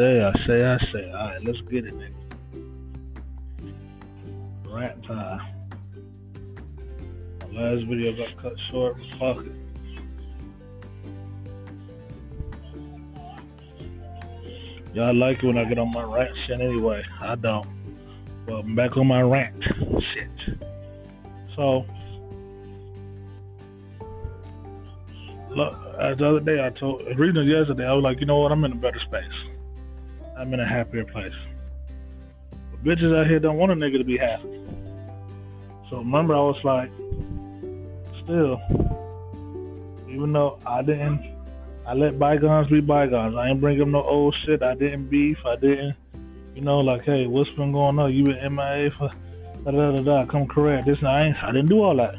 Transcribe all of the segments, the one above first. I say. All right, let's get it, nigga. Rant time. My last video got cut short. Fuck it. Y'all like it when I get on my rant shit anyway. I don't. But I'm back on my rant shit. So, look, the other day I was like, you know what? I'm in a better space. I'm in a happier place. But bitches out here don't want a nigga to be happy. So remember, I was like, still, even though I let bygones be bygones. I ain't bring up no old shit. I didn't beef. I didn't, like, hey, what's been going on? You been MIA for da-da-da-da. Come correct. I didn't do all that.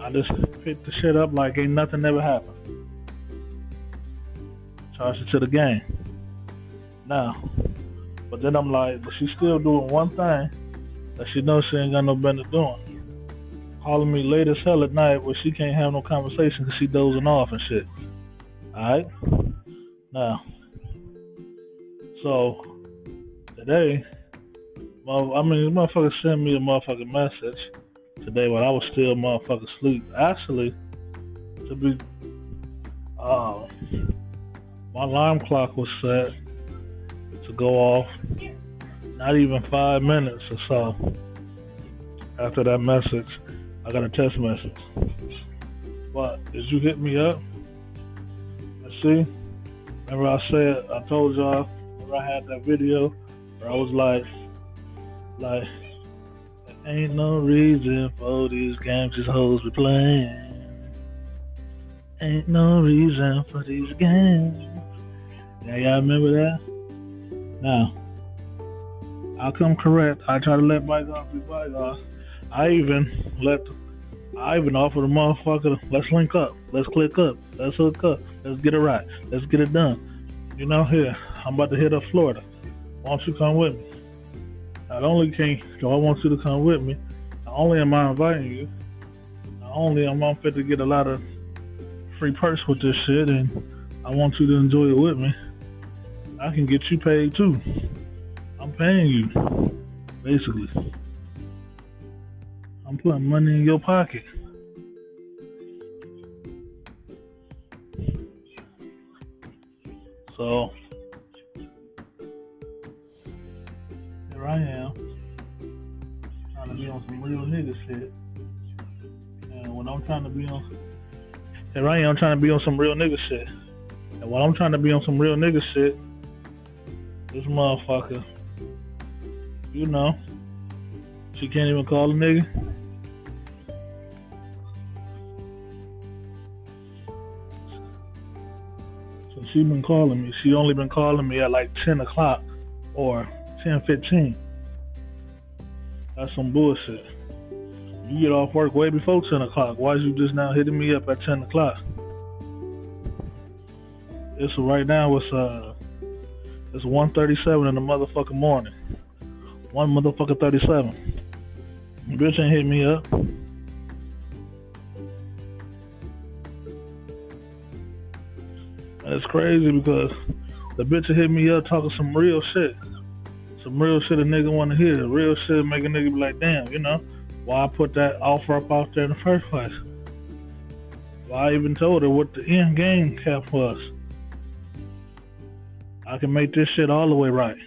I just picked the shit up like ain't nothing ever happened. Charged it to the game. Now, but then I'm like, but she's still doing one thing that she knows she ain't got no business doing. Calling me late as hell at night where she can't have no conversation because she dozing off and shit. Alright? Now, so, today, motherfucker sent me a motherfucking message today when I was still motherfucking asleep. Actually, to be, my alarm clock was set to go off not even 5 minutes or so after that message. I got a text message. But did you hit me up? Let's see. Remember I told y'all, remember I had that video where I was like, there ain't no reason for these games these hoes be playing. Ain't no reason for these games. Yeah, y'all remember that? Now, I come correct. I try to let bygones be bygones. I even offer the motherfucker, let's link up, let's click up, let's hook up, let's get it right, let's get it done. Here, I'm about to hit up Florida. Why don't you come with me? Not only do I want you to come with me, not only am I inviting you, not only am I fit to get a lot of free perks with this shit, and I want you to enjoy it with me. I can get you paid too. I'm paying you, basically. I'm putting money in your pocket. So, here I am, trying to be on some real nigga shit. And when I'm trying to be on, here I am trying to be on some real nigga shit. And while I'm trying to be on some real nigga shit, this motherfucker, she can't even call a nigga. So she been calling me. She only been calling me at like 10 o'clock or 10:15. That's some bullshit. You get off work way before 10 o'clock. Why is you just now hitting me up at 10 o'clock? It's right now, it's 1:37 in the motherfucking morning. 1:37. Bitch ain't hit me up. And it's crazy because the bitch hit me up talking some real shit. Some real shit a nigga want to hear. Real shit make a nigga be like, damn, why I put that offer up out there in the first place? Why I even told her what the end game cap was. I can make this shit all the way right.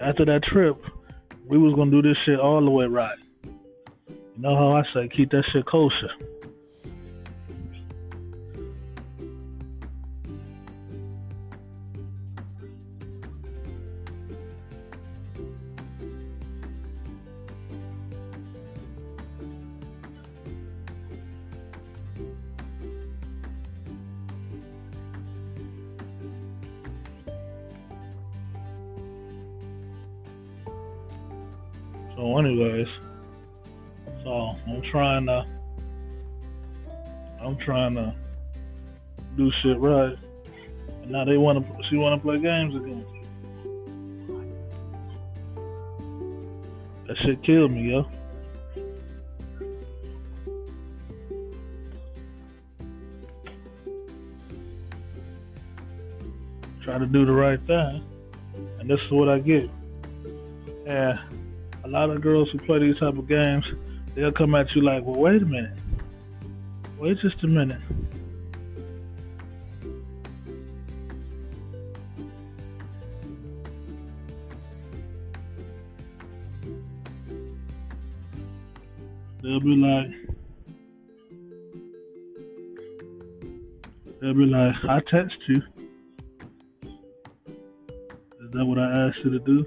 After that trip, we was gonna do this shit all the way right. You know how I say, keep that shit kosher. So anyways, I'm trying to do shit right, and now she wanna play games again. That shit killed me, yo. try to do the right thing, and this is what I get. And a lot of girls who play these type of games, they'll come at you like, well, wait a minute. Wait just a minute. They'll be like, I text you. Is that what I asked you to do?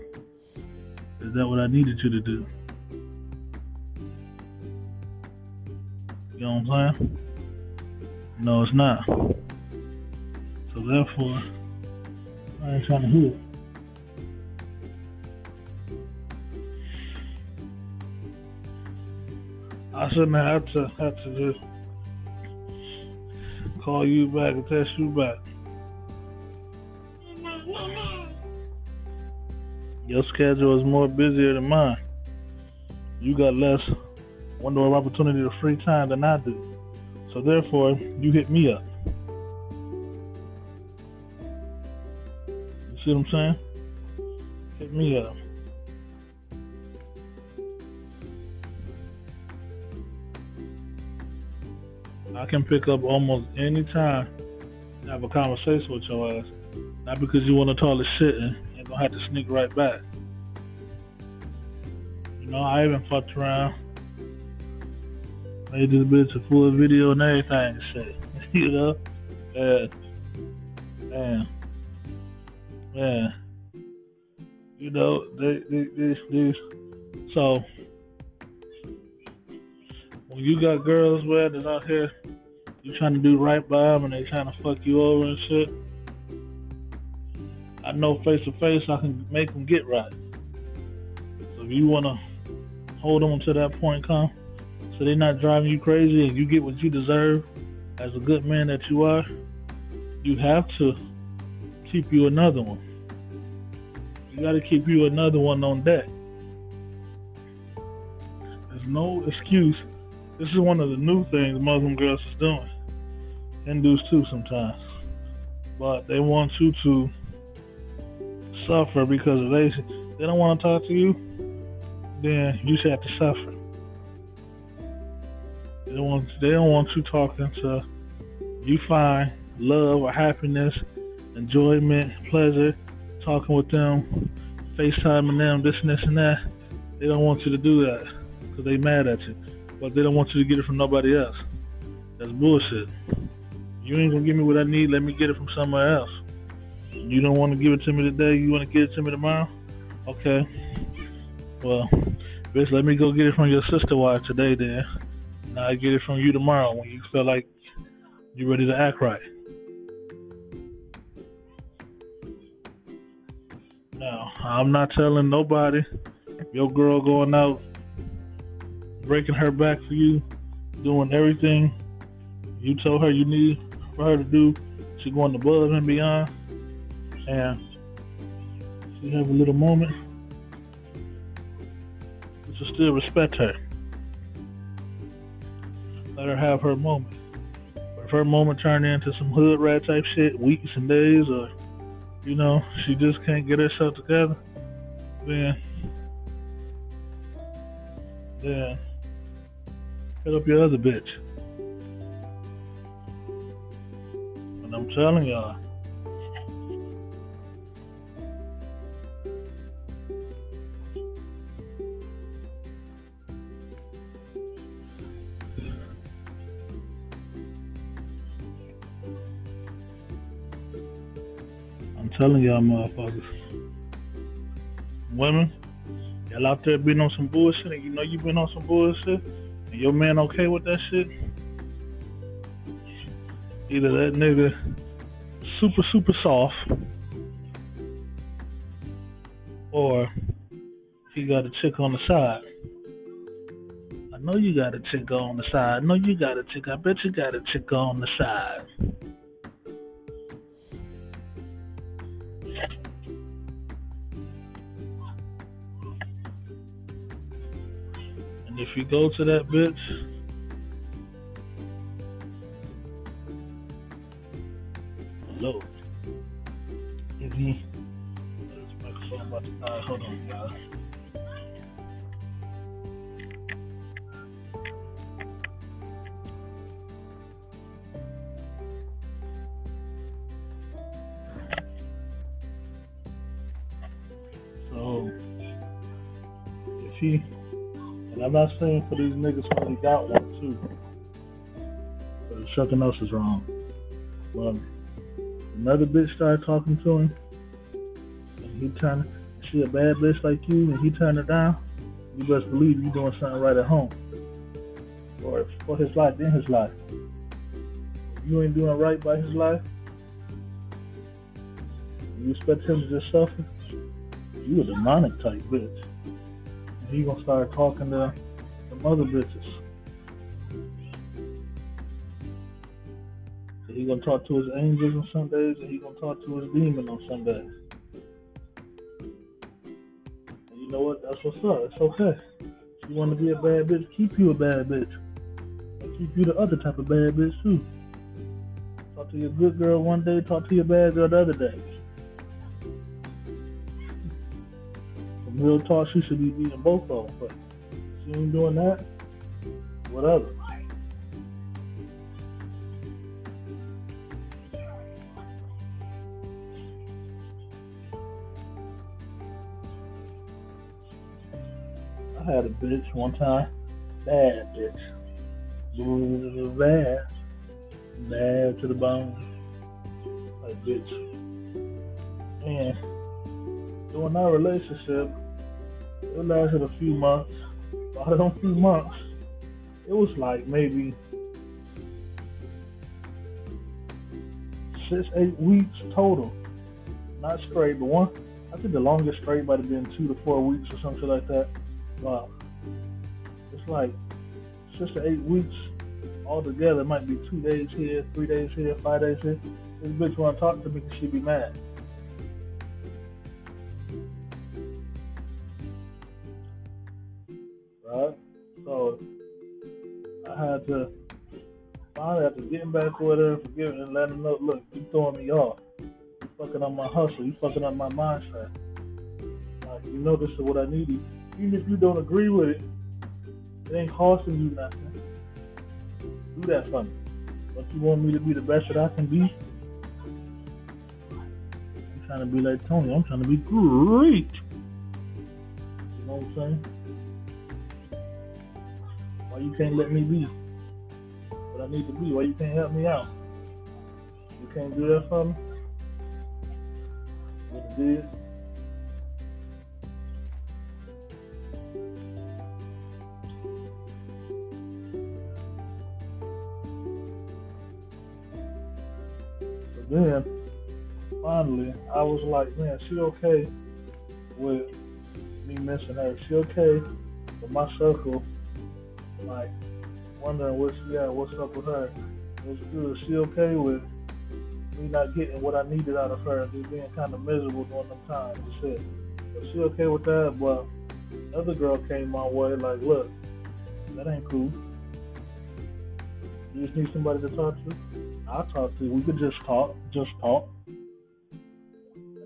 Is that what I needed you to do? You know what I'm saying? No, it's not. So therefore, I ain't trying to hear it. I shouldn't have to just call you back and text you back. Your schedule is more busier than mine. You got less window of opportunity to free time than I do. So therefore, you hit me up. You see what I'm saying? Hit me up. I can pick up almost any time and have a conversation with your ass. Not because you want to talk shit and I had to sneak right back. You know, I even fucked around, made this bitch a full video and everything and shit. You know? And you know, they so when you got girls where that's out here, you trying to do right by them and they trying to fuck you over and shit, I know face to face I can make them get right. So if you want to hold them until that point come, so they're not driving you crazy and you get what you deserve as a good man that you are, you have to keep you another one. You got to keep you another one on deck. There's no excuse. This is one of the new things Muslim girls is doing. Hindus too sometimes. But they want you to suffer because if they don't want to talk to you, then you should have to suffer. They don't want you talking to you. Find love or happiness, enjoyment, pleasure, talking with them, FaceTiming them, this and that. They don't want you to do that because they mad at you. But they don't want you to get it from nobody else. That's bullshit. You ain't gonna give me what I need, let me get it from somewhere else. You don't want to give it to me today, you want to give it to me tomorrow? Okay. Well, bitch, let me go get it from your sister wife today then. And I'll get it from you tomorrow when you feel like you're ready to act right. Now, I'm not telling nobody your girl going out, breaking her back for you, doing everything you told her you need for her to do. She's going above and beyond. And you have a little moment, but you still respect her. Let her have her moment. But if her moment turned into some hood rat type shit, weeks and days, or, you know, she just can't get herself together, then hit up your other bitch. And I'm telling y'all, motherfuckers, women, y'all out there been on some bullshit, and you know you been on some bullshit, and your man okay with that shit. Either that nigga super soft, or he got a chick on the side. I know you got a chick on the side. I bet you got a chick on the side. If you go to that bitch hello, you guarantee. And I'm not saying for these niggas who only got one too, because something else is wrong. But another bitch started talking to him, and he turned. She a bad bitch like you, and he turned her down. You best believe you doing something right at home, or for his life, in his life. If you ain't doing right by his life, you expect him to just suffer? You a demonic type bitch. And he gonna start talking to some other bitches. So he gonna talk to his angels on some days, and he gonna talk to his demon on some days. And you know what? That's what's up. It's okay. If you wanna be a bad bitch, keep you a bad bitch. And keep you the other type of bad bitch too. Talk to your good girl one day, talk to your bad girl the other day. Real talk, she should be beating both of them, but she ain't doing that. Whatever. I had a bitch one time, bad bitch, bad to the bone, like bitch, and during our relationship. It lasted a few months. Out of them few months, it was like maybe 6-8 weeks total. Not straight, but one. I think the longest straight might have been 2 to 4 weeks or something like that. Wow. It's like 6 to 8 weeks altogether. It might be 2 days here, 3 days here, 5 days here. This bitch wanna talk to me because she be mad. To finally, after getting back with her, forgiving her, and letting her know, look, you throwing me off. You fucking up my hustle. You fucking up my mindset. Like, you know, this is what I needed. Even if you don't agree with it, it ain't costing you nothing. Do that for me. But you want me to be the best that I can be? I'm trying to be like Tony. I'm trying to be great. You know what I'm saying? Why you can't let me be? I need to be. Why you can't help me out? You can't do that for me? What did? But then, finally, I was like, man, she okay with me missing her. She okay with my circle, like, wondering where she at, what's up with her, what's good, she okay with me not getting what I needed out of her, just being kind of miserable during them times and shit. But she okay with that, but another girl came my way like, look, that ain't cool. You just need somebody to talk to? I'll talk to you. We could just talk. And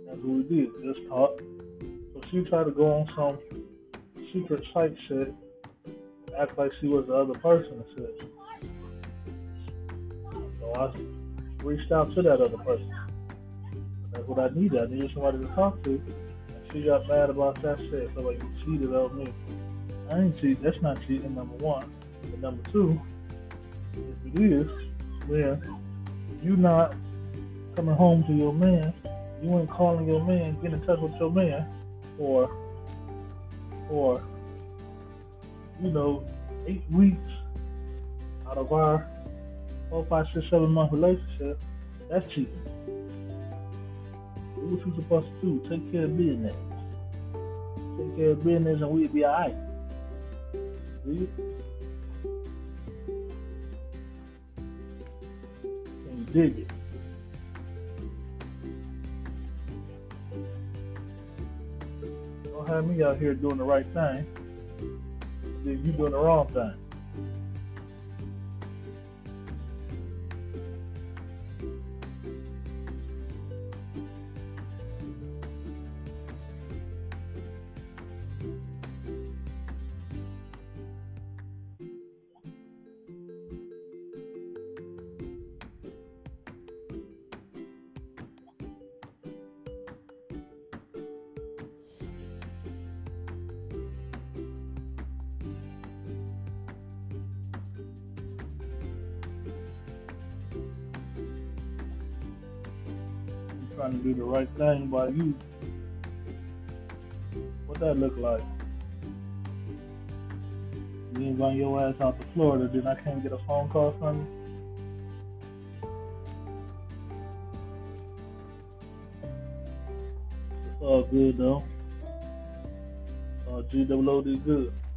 that's what we did, just talk. So she tried to go on some secret site shit, act like she was the other person and shit. So I reached out to that other person. That's what I needed. I needed somebody to talk to. And she got mad about that shit. So like, you cheated on me. I ain't cheating. That's not cheating, number one. But number two, if it is, then you not coming home to your man. You ain't calling your man, getting in touch with your man, or you know, 8 weeks out of our 4, 5, 6, 7 month relationship, that's cheating. Do what you're supposed to do. Take care of business. Take care of business and we'll be alright. See? And dig it. Don't have me out here doing the right thing. Then you doing the wrong thing. trying to do the right thing by you. What that look like? You ain't run your ass out to Florida, then I can't get a phone call from you. It's all good though. It's all GWOD good.